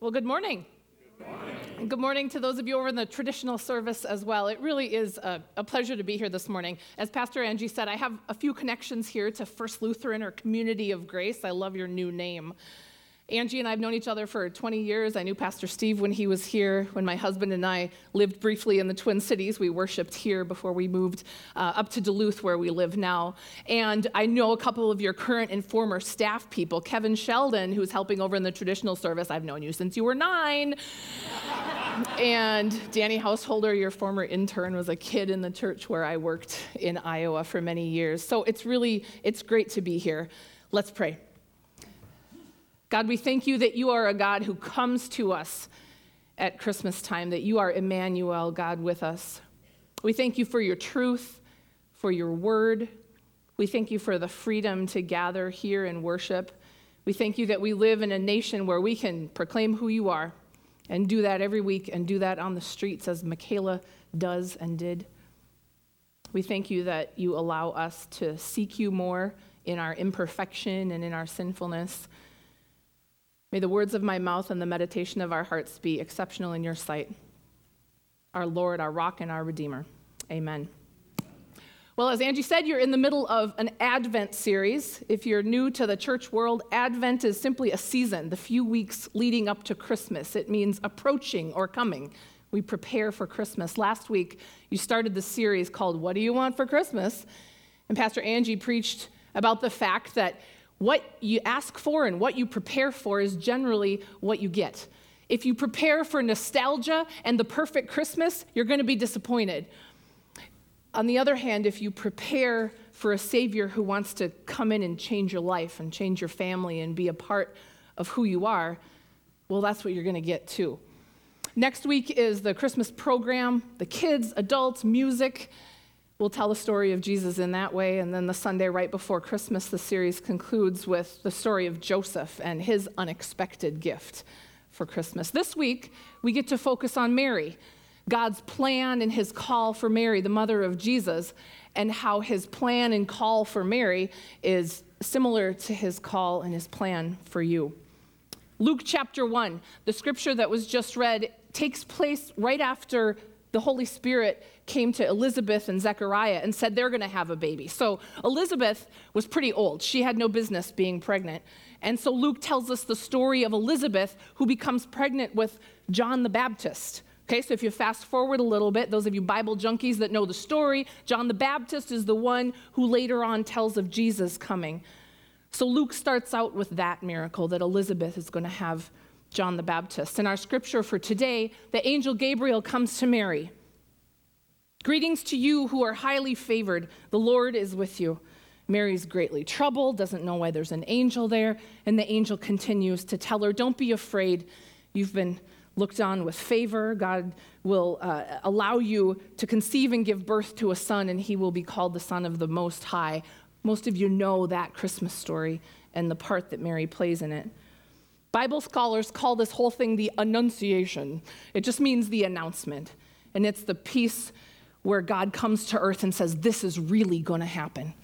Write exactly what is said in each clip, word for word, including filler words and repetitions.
Well, good morning. Good morning. Good morning to those of you over in the traditional service as well. It really is a, a pleasure to be here this morning. As Pastor Angie said, I have a few connections here to First Lutheran or Community of Grace. I love your new name. Angie and I have known each other for twenty years. I knew Pastor Steve when he was here. When my husband and I lived briefly in the Twin Cities, we worshiped here before we moved uh, up to Duluth, where we live now. And I know a couple of your current and former staff people. Kevin Sheldon, who's helping over in the traditional service, I've known you since you were nine. And Danny Householder, your former intern, was a kid in the church where I worked in Iowa for many years. So it's really, it's great to be here. Let's pray. God, we thank you that you are a God who comes to us at Christmas time, that you are Emmanuel, God with us. We thank you for your truth, for your word. We thank you for the freedom to gather here and worship. We thank you that we live in a nation where we can proclaim who you are and do that every week and do that on the streets as Michaela does and did. We thank you that you allow us to seek you more in our imperfection and in our sinfulness. May the words of my mouth and the meditation of our hearts be exceptional in your sight. Our Lord, our rock, and our Redeemer. Amen. Well, as Angie said, you're in the middle of an Advent series. If you're new to the church world, Advent is simply a season, the few weeks leading up to Christmas. It means approaching or coming. We prepare for Christmas. Last week, you started the series called What Do You Want for Christmas? And Pastor Angie preached about the fact that what you ask for and what you prepare for is generally what you get. If you prepare for nostalgia and the perfect Christmas, you're going to be disappointed. On the other hand, if you prepare for a Savior who wants to come in and change your life and change your family and be a part of who you are, well, that's what you're going to get too. Next week is the Christmas program, the kids, adults, music. We'll tell the story of Jesus in that way, and then the Sunday right before Christmas, the series concludes with the story of Joseph and his unexpected gift for Christmas. This week, we get to focus on Mary, God's plan and his call for Mary, the mother of Jesus, and how his plan and call for Mary is similar to his call and his plan for you. Luke chapter one, the scripture that was just read, takes place right after the Holy Spirit came to Elizabeth and Zechariah and said they're going to have a baby. So Elizabeth was pretty old. She had no business being pregnant. And so Luke tells us the story of Elizabeth, who becomes pregnant with John the Baptist. Okay, so if you fast forward a little bit, those of you Bible junkies that know the story, John the Baptist is the one who later on tells of Jesus coming. So Luke starts out with that miracle, that Elizabeth is going to have John the Baptist. In our scripture for today, the angel Gabriel comes to Mary. Greetings to you who are highly favored. The Lord is with you. Mary's greatly troubled, doesn't know why there's an angel there, and the angel continues to tell her, don't be afraid. You've been looked on with favor. God will uh, allow you to conceive and give birth to a son, and he will be called the Son of the Most High. Most of you know that Christmas story and the part that Mary plays in it. Bible scholars call this whole thing the Annunciation. It just means the announcement. And it's the piece where God comes to earth and says, this is really going to happen.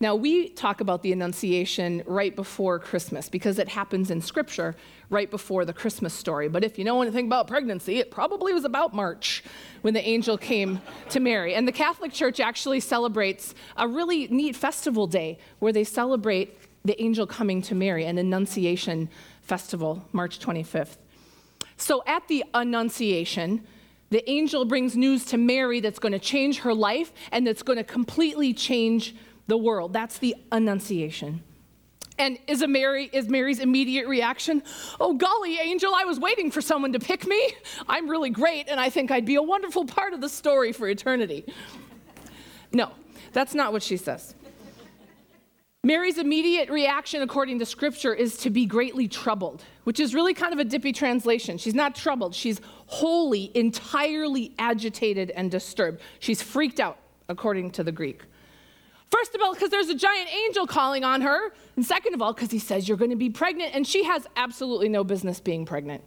Now, we talk about the Annunciation right before Christmas because it happens in Scripture right before the Christmas story. But if you know anything about pregnancy, it probably was about March when the angel came to Mary. And the Catholic Church actually celebrates a really neat festival day where they celebrate the angel coming to Mary, an Annunciation festival, March twenty-fifth. So at the Annunciation, the angel brings news to Mary that's going to change her life and that's going to completely change the world. That's the Annunciation. And is a Mary is Mary's immediate reaction, oh golly, angel, I was waiting for someone to pick me. I'm really great, and I think I'd be a wonderful part of the story for eternity. No, that's not what she says. Mary's immediate reaction, according to Scripture, is to be greatly troubled, which is really kind of a dippy translation. She's not troubled. She's wholly, entirely agitated and disturbed. She's freaked out, according to the Greek. First of all, because there's a giant angel calling on her, and second of all, because he says you're going to be pregnant, and she has absolutely no business being pregnant.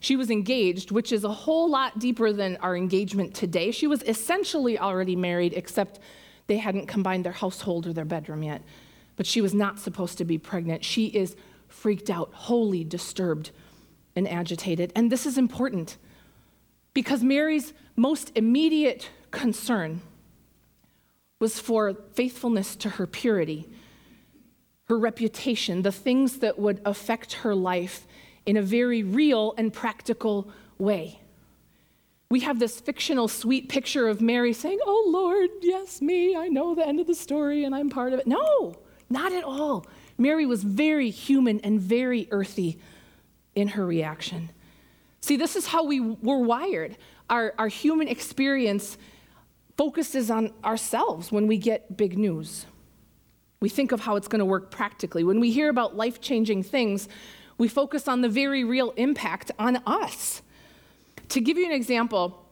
She was engaged, which is a whole lot deeper than our engagement today. She was essentially already married, except they hadn't combined their household or their bedroom yet, but she was not supposed to be pregnant. She is freaked out, wholly disturbed and agitated. And this is important because Mary's most immediate concern was for faithfulness to her purity, her reputation, the things that would affect her life in a very real and practical way. We have this fictional sweet picture of Mary saying, "Oh Lord, yes, me, I know the end of the story and I'm part of it." No, not at all. Mary was very human and very earthy in her reaction. See, this is how we were wired. Our, our human experience focuses on ourselves when we get big news. We think of how it's going to work practically. When we hear about life-changing things, we focus on the very real impact on us. To give you an example,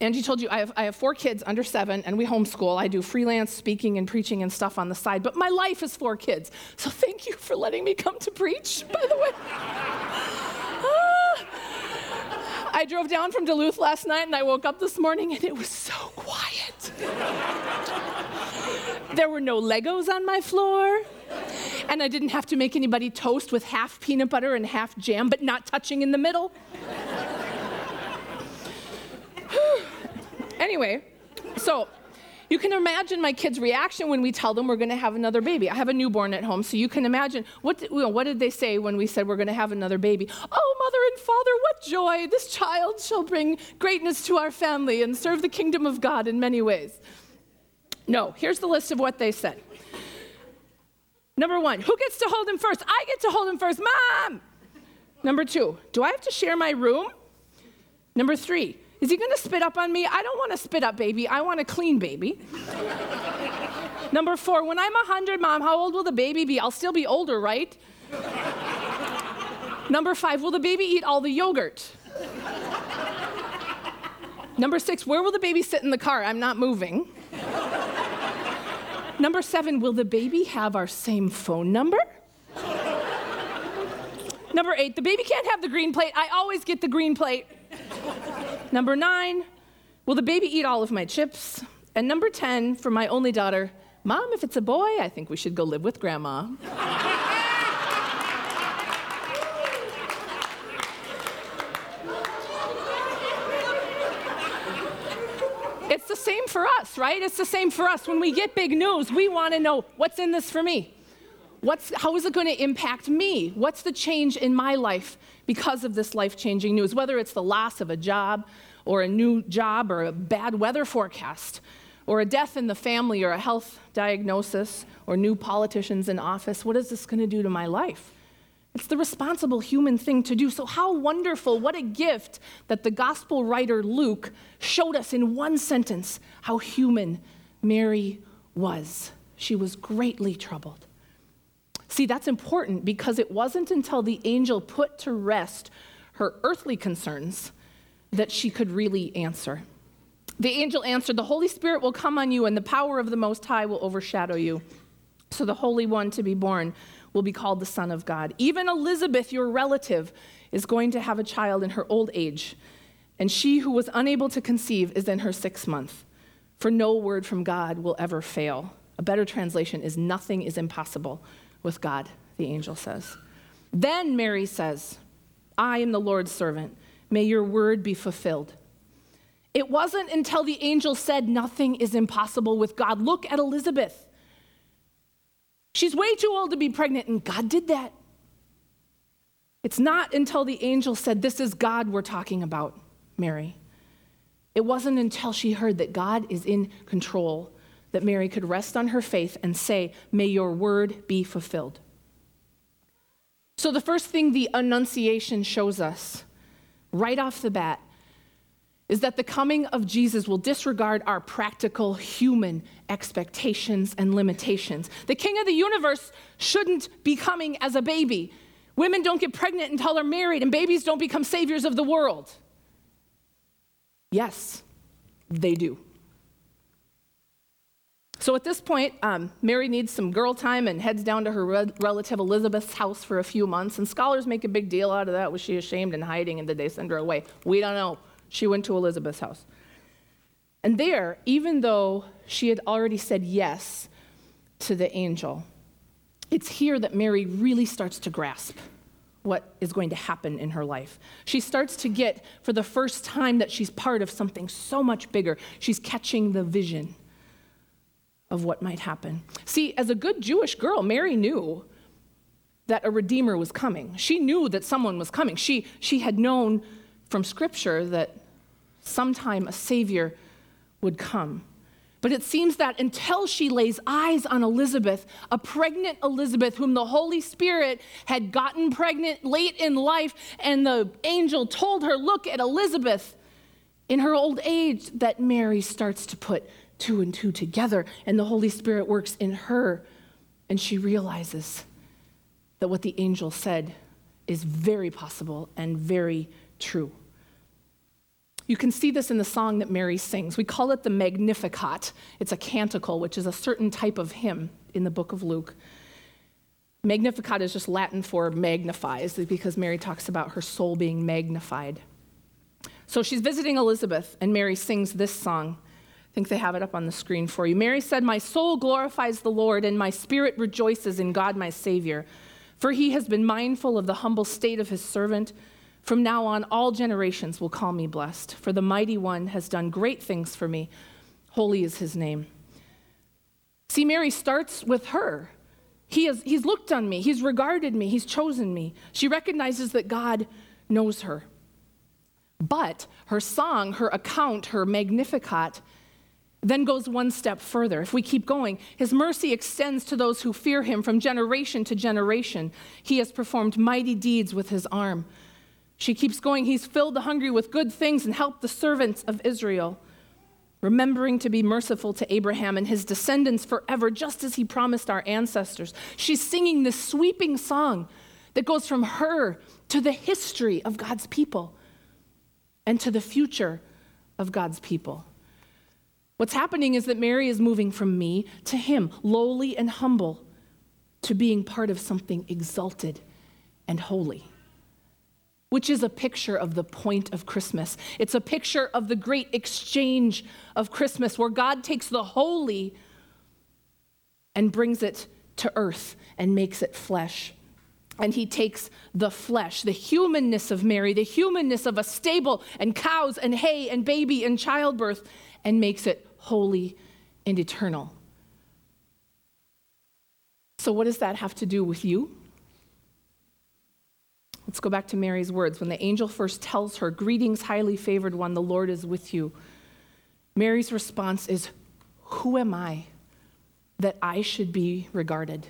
Angie told you I have, I have four kids under seven, and we homeschool. I do freelance speaking and preaching and stuff on the side, but my life is four kids. So thank you for letting me come to preach, by the way. ah, I drove down from Duluth last night, and I woke up this morning, and it was so quiet. There were no Legos on my floor, and I didn't have to make anybody toast with half peanut butter and half jam, but not touching in the middle. Anyway, so you can imagine my kids' reaction when we tell them we're going to have another baby. I have a newborn at home, so you can imagine, what did, you know, what did they say when we said we're going to have another baby? "Oh, mother and father, what joy! This child shall bring greatness to our family and serve the kingdom of God in many ways." No, here's the list of what they said. Number one, who gets to hold him first? "I get to hold him first, Mom!" Number two, do I have to share my room? Number three, is he going to spit up on me? "I don't want to spit up, baby. I want a clean baby." Number four, when I'm one hundred, Mom, how old will the baby be? I'll still be older, right? Number five, will the baby eat all the yogurt? Number six, where will the baby sit in the car? "I'm not moving." Number seven, will the baby have our same phone number? Number eight, the baby can't have the green plate. "I always get the green plate." Number nine, will the baby eat all of my chips? And number ten, for my only daughter, "Mom, if it's a boy, I think we should go live with Grandma." It's the same for us, right? It's the same for us. When we get big news, we want to know, what's in this for me? What's, how is it going to impact me? What's the change in my life because of this life-changing news? Whether it's the loss of a job or a new job or a bad weather forecast or a death in the family or a health diagnosis or new politicians in office, what is this going to do to my life? It's the responsible human thing to do. So how wonderful, what a gift that the gospel writer Luke showed us in one sentence how human Mary was. She was greatly troubled. See, that's important because it wasn't until the angel put to rest her earthly concerns that she could really answer. The angel answered, "The Holy Spirit will come on you and the power of the Most High will overshadow you. So the Holy One to be born will be called the Son of God. Even Elizabeth, your relative, is going to have a child in her old age, and she who was unable to conceive is in her sixth month. For no word from God will ever fail." A better translation is, "Nothing is impossible with God," the angel says. Then Mary says, "I am the Lord's servant. May your word be fulfilled." It wasn't until the angel said, "Nothing is impossible with God." Look at Elizabeth. She's way too old to be pregnant, and God did that. It's not until the angel said, "This is God we're talking about, Mary." It wasn't until she heard that God is in control that Mary could rest on her faith and say, "May your word be fulfilled." So the first thing the Annunciation shows us right off the bat is that the coming of Jesus will disregard our practical human expectations and limitations. The King of the universe shouldn't be coming as a baby. Women don't get pregnant until they're married, and babies don't become saviors of the world. Yes, they do. So at this point, um, Mary needs some girl time and heads down to her re- relative Elizabeth's house for a few months, and scholars make a big deal out of that. Was she ashamed and hiding, and did they send her away? We don't know. She went to Elizabeth's house. And there, even though she had already said yes to the angel, it's here that Mary really starts to grasp what is going to happen in her life. She starts to get, for the first time, that she's part of something so much bigger. She's catching the vision of what might happen. See, as a good Jewish girl, Mary knew that a Redeemer was coming. She knew that someone was coming. She, she had known from Scripture that sometime a Savior would come. But it seems that until she lays eyes on Elizabeth, a pregnant Elizabeth whom the Holy Spirit had gotten pregnant late in life, and the angel told her, look at Elizabeth in her old age, that Mary starts to put two and two together, and the Holy Spirit works in her, and she realizes that what the angel said is very possible and very true. You can see this in the song that Mary sings. We call it the Magnificat. It's a canticle, which is a certain type of hymn in the book of Luke. Magnificat is just Latin for magnifies, because Mary talks about her soul being magnified. So she's visiting Elizabeth, and Mary sings this song. I think they have it up on the screen for you. Mary said, "My soul glorifies the Lord, and my spirit rejoices in God my Savior, for he has been mindful of the humble state of his servant. From now on, all generations will call me blessed, for the Mighty One has done great things for me. Holy is his name." See, Mary starts with her. He has, he's looked on me. He's regarded me. He's chosen me. She recognizes that God knows her. But her song, her account, her Magnificat, then goes one step further. If we keep going, his mercy extends to those who fear him from generation to generation. He has performed mighty deeds with his arm. She keeps going. He's filled the hungry with good things and helped the servants of Israel, remembering to be merciful to Abraham and his descendants forever, just as he promised our ancestors. She's singing this sweeping song that goes from her to the history of God's people and to the future of God's people. What's happening is that Mary is moving from me to him, lowly and humble, to being part of something exalted and holy, which is a picture of the point of Christmas. It's a picture of the great exchange of Christmas, where God takes the holy and brings it to earth and makes it flesh. And he takes the flesh, the humanness of Mary, the humanness of a stable and cows and hay and baby and childbirth, and makes it holy and eternal. So what does that have to do with you? Let's go back to Mary's words. When the angel first tells her, "Greetings, highly favored one, the Lord is with you," Mary's response is, "Who am I that I should be regarded?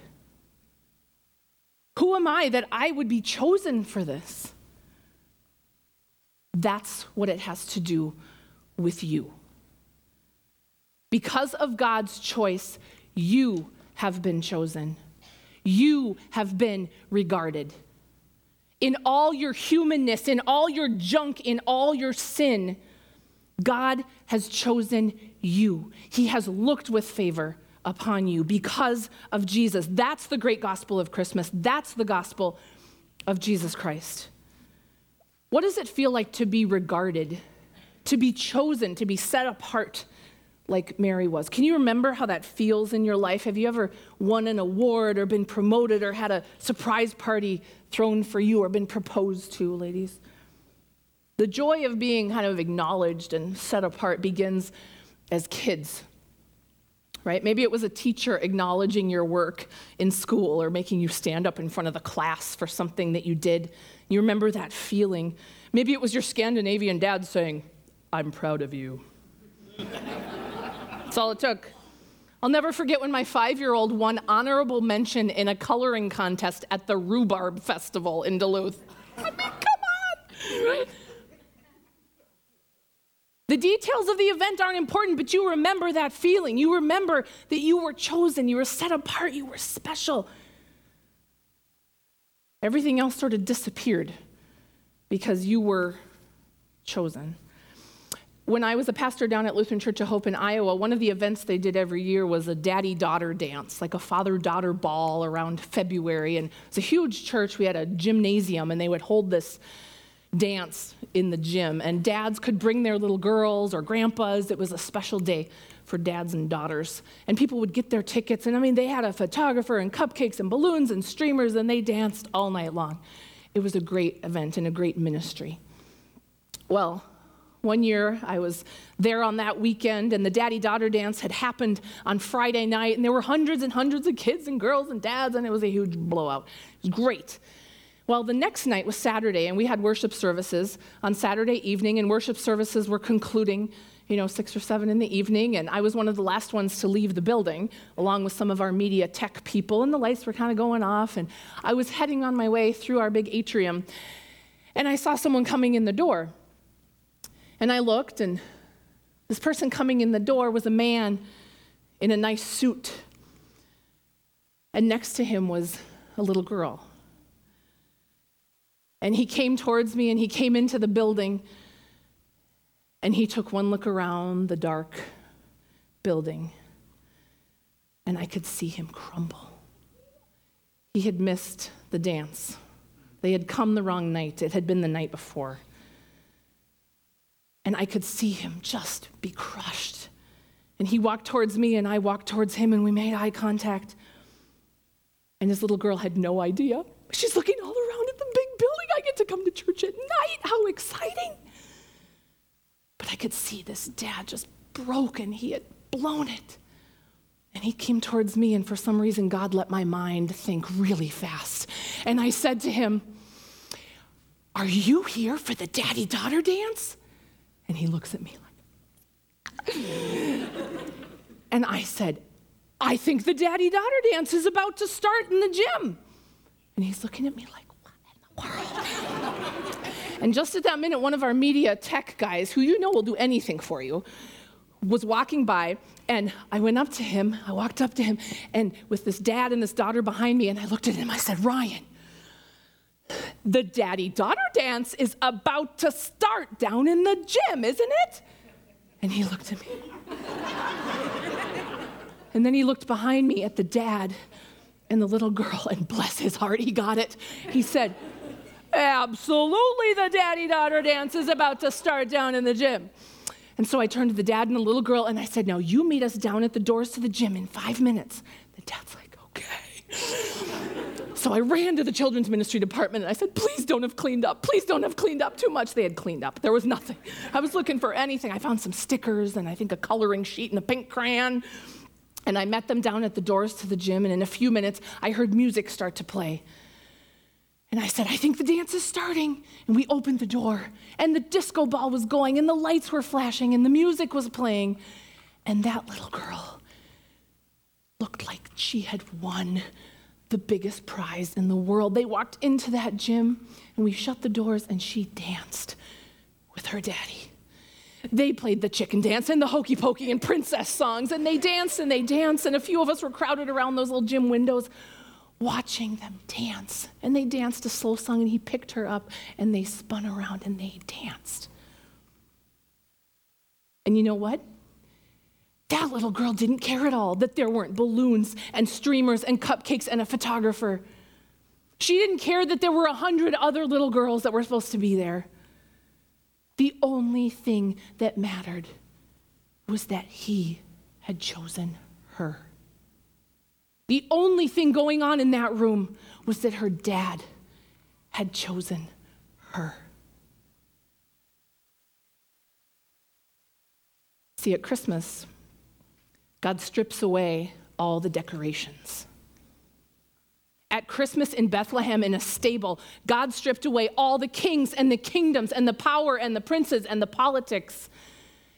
Who am I that I would be chosen for this?" That's what it has to do with you. Because of God's choice, you have been chosen. You have been regarded. In all your humanness, in all your junk, in all your sin, God has chosen you. He has looked with favor upon you because of Jesus. That's the great gospel of Christmas. That's the gospel of Jesus Christ. What does it feel like to be regarded, to be chosen, to be set apart like Mary was? Can you remember how that feels in your life? Have you ever won an award or been promoted or had a surprise party thrown for you or been proposed to, ladies? The joy of being kind of acknowledged and set apart begins as kids, right? Maybe it was a teacher acknowledging your work in school or making you stand up in front of the class for something that you did. You remember that feeling. Maybe it was your Scandinavian dad saying, "I'm proud of you." That's all it took. I'll never forget when my five-year-old won honorable mention in a coloring contest at the Rhubarb Festival in Duluth. I mean, come on! Right? The details of the event aren't important, but you remember that feeling. You remember that you were chosen, you were set apart, you were special. Everything else sort of disappeared because you were chosen. When I was a pastor down at Lutheran Church of Hope in Iowa, one of the events they did every year was a daddy-daughter dance, like a father-daughter ball around February. And it's a huge church. We had a gymnasium, and they would hold this dance in the gym. And dads could bring their little girls or grandpas. It was a special day for dads and daughters. And people would get their tickets. And, I mean, they had a photographer and cupcakes and balloons and streamers, and they danced all night long. It was a great event and a great ministry. Well, one year I was there on that weekend, and the daddy-daughter dance had happened on Friday night, and there were hundreds and hundreds of kids and girls and dads, and it was a huge blowout. It was great. Well, the next night was Saturday, and we had worship services on Saturday evening, and worship services were concluding, you know, six or seven in the evening, and I was one of the last ones to leave the building, along with some of our media tech people, and the lights were kind of going off, and I was heading on my way through our big atrium, and I saw someone coming in the door, and I looked, and this person coming in the door was a man in a nice suit, and next to him was a little girl, and he came towards me, and he came into the building, and he took one look around the dark building, and I could see him crumble. He had missed the dance. They had come the wrong night. It had been the night before. And I could see him just be crushed. And he walked towards me, and I walked towards him, and we made eye contact. And this little girl had no idea. She's looking all around at the big building. I get to come to church at night. How exciting. But I could see this dad just broken. He had blown it. And he came towards me, and for some reason, God let my mind think really fast. And I said to him, "Are you here for the daddy-daughter dance?" And he looks at me like, and I said, "I think the daddy-daughter dance is about to start in the gym." And he's looking at me like, "What in the world?" And just at that minute, one of our media tech guys, who you know will do anything for you, was walking by, and I went up to him, I walked up to him, and with this dad and this daughter behind me, and I looked at him, I said, "Ryan, the daddy-daughter dance is about to start down in the gym, isn't it?" And he looked at me. And then he looked behind me at the dad and the little girl, and bless his heart, he got it. He said, "Absolutely, the daddy-daughter dance is about to start down in the gym." And so I turned to the dad and the little girl, and I said, "Now you meet us down at the doors to the gym in five minutes. The dad's like, "Okay." So I ran to the children's ministry department, and I said, "Please don't have cleaned up. Please don't have cleaned up too much." They had cleaned up. There was nothing. I was looking for anything. I found some stickers and I think a coloring sheet and a pink crayon. And I met them down at the doors to the gym, and in a few minutes, I heard music start to play. And I said, "I think the dance is starting." And we opened the door, and the disco ball was going, and the lights were flashing, and the music was playing. And that little girl looked like she had won the biggest prize in the world. They walked into that gym, and we shut the doors, and she danced with her daddy. They played the chicken dance and the hokey pokey and princess songs, and they danced and they danced, and a few of us were crowded around those little gym windows watching them dance. And they danced a slow song, and he picked her up, and they spun around, and they danced. And you know what? That little girl didn't care at all that there weren't balloons and streamers and cupcakes and a photographer. She didn't care that there were a hundred other little girls that were supposed to be there. The only thing that mattered was that he had chosen her. The only thing going on in that room was that her dad had chosen her. See, at Christmas, God strips away all the decorations. At Christmas in Bethlehem, in a stable, God stripped away all the kings and the kingdoms and the power and the princes and the politics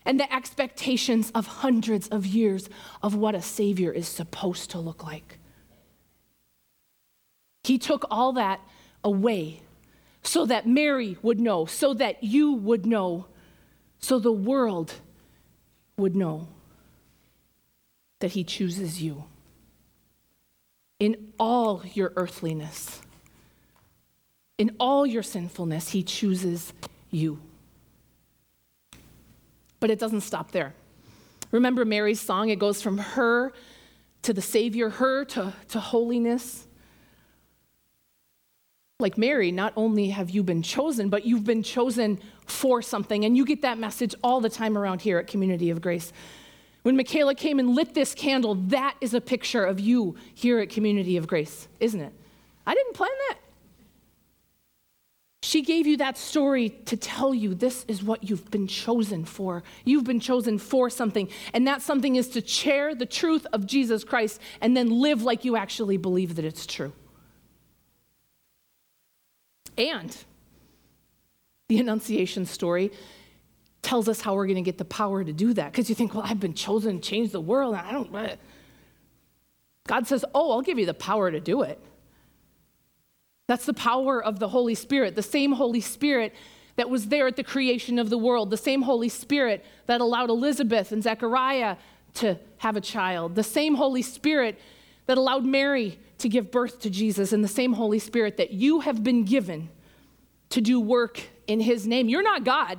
and the expectations of hundreds of years of what a Savior is supposed to look like. He took all that away so that Mary would know, so that you would know, so the world would know that He chooses you in all your earthliness, in all your sinfulness. He chooses you. But it doesn't stop there. Remember Mary's song? It goes from her to the Savior, her to, to holiness. Like Mary, not only have you been chosen, but you've been chosen for something. And you get that message all the time around here at Community of Grace. When Michaela came and lit this candle, that is a picture of you here at Community of Grace, isn't it? I didn't plan that. She gave you that story to tell you this is what you've been chosen for. You've been chosen for something, and that something is to share the truth of Jesus Christ and then live like you actually believe that it's true. And the Annunciation story tells us how we're going to get the power to do that, because you think, well, I've been chosen to change the world, and I don't... Uh. God says, oh, I'll give you the power to do it. That's the power of the Holy Spirit, the same Holy Spirit that was there at the creation of the world, the same Holy Spirit that allowed Elizabeth and Zechariah to have a child, the same Holy Spirit that allowed Mary to give birth to Jesus, and the same Holy Spirit that you have been given to do work in his name. You're not God,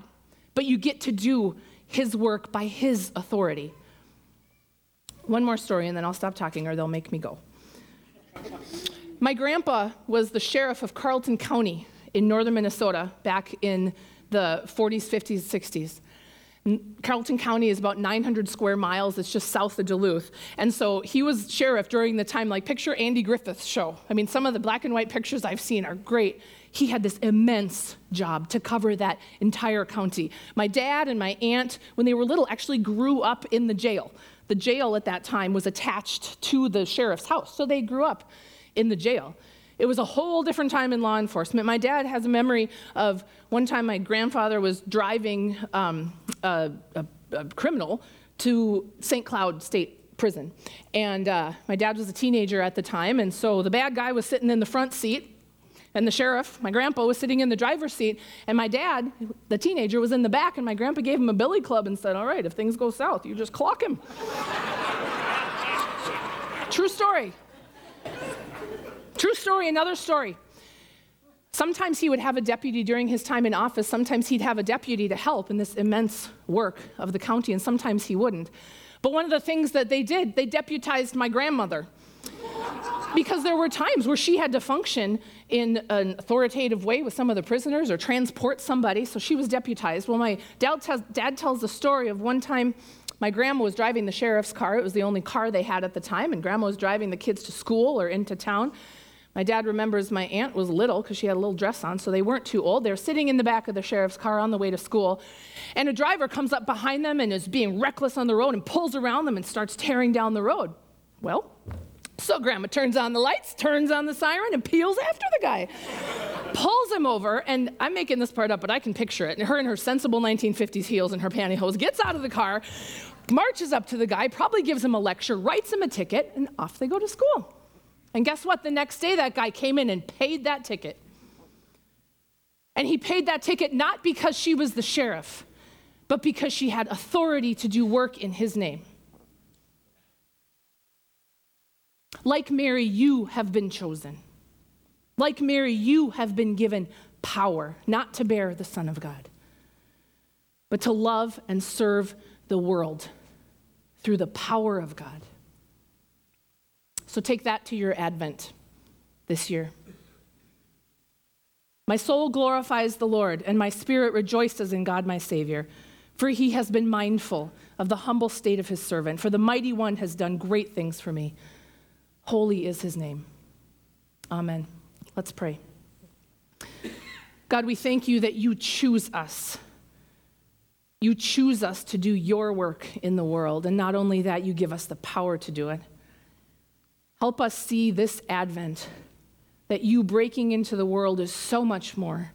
but you get to do his work by his authority. One more story, and then I'll stop talking, or they'll make me go. My grandpa was the sheriff of Carlton County in northern Minnesota back in the forties, fifties, sixties. Carlton County is about nine hundred square miles. It's just south of Duluth. And so he was sheriff during the time, like, picture Andy Griffith's show. I mean, some of the black and white pictures I've seen are great. He had this immense job to cover that entire county. My dad and my aunt, when they were little, actually grew up in the jail. The jail at that time was attached to the sheriff's house, so they grew up in the jail. It was a whole different time in law enforcement. My dad has a memory of one time my grandfather was driving um, a, a, a criminal to Saint Cloud State Prison. And uh, my dad was a teenager at the time, and so the bad guy was sitting in the front seat, and the sheriff, my grandpa, was sitting in the driver's seat, and my dad, the teenager, was in the back, and my grandpa gave him a billy club and said, all right, if things go south, you just clock him. True story. True story, another story. Sometimes he would have a deputy during his time in office. Sometimes he'd have a deputy to help in this immense work of the county, and sometimes he wouldn't. But one of the things that they did, they deputized my grandmother, because there were times where she had to function in an authoritative way with some of the prisoners or transport somebody, so she was deputized. Well, my dad, t- dad tells the story of one time my grandma was driving the sheriff's car. It was the only car they had at the time, and grandma was driving the kids to school or into town. My dad remembers my aunt was little because she had a little dress on, so they weren't too old. They're sitting in the back of the sheriff's car on the way to school, and a driver comes up behind them and is being reckless on the road and pulls around them and starts tearing down the road. Well, so Grandma turns on the lights, turns on the siren, and peels after the guy. Pulls him over, and I'm making this part up, but I can picture it. And her in her sensible nineteen fifties heels and her pantyhose gets out of the car, marches up to the guy, probably gives him a lecture, writes him a ticket, and off they go to school. And guess what? The next day, that guy came in and paid that ticket. And he paid that ticket not because she was the sheriff, but because she had authority to do work in his name. Like Mary, you have been chosen. Like Mary, you have been given power, not to bear the Son of God, but to love and serve the world through the power of God. So take that to your Advent this year. My soul glorifies the Lord, and my spirit rejoices in God my Savior, for he has been mindful of the humble state of his servant, for the mighty one has done great things for me. Holy is his name. Amen. Let's pray. God, we thank you that you choose us. You choose us to do your work in the world, and not only that, you give us the power to do it. Help us see this Advent that you breaking into the world is so much more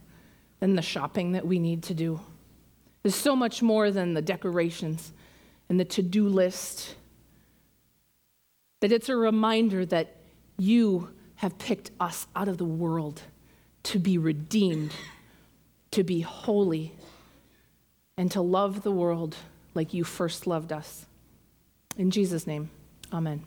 than the shopping that we need to do. It's so much more than the decorations and the to-do list. That it's a reminder that you have picked us out of the world to be redeemed, to be holy, and to love the world like you first loved us. In Jesus' name, amen.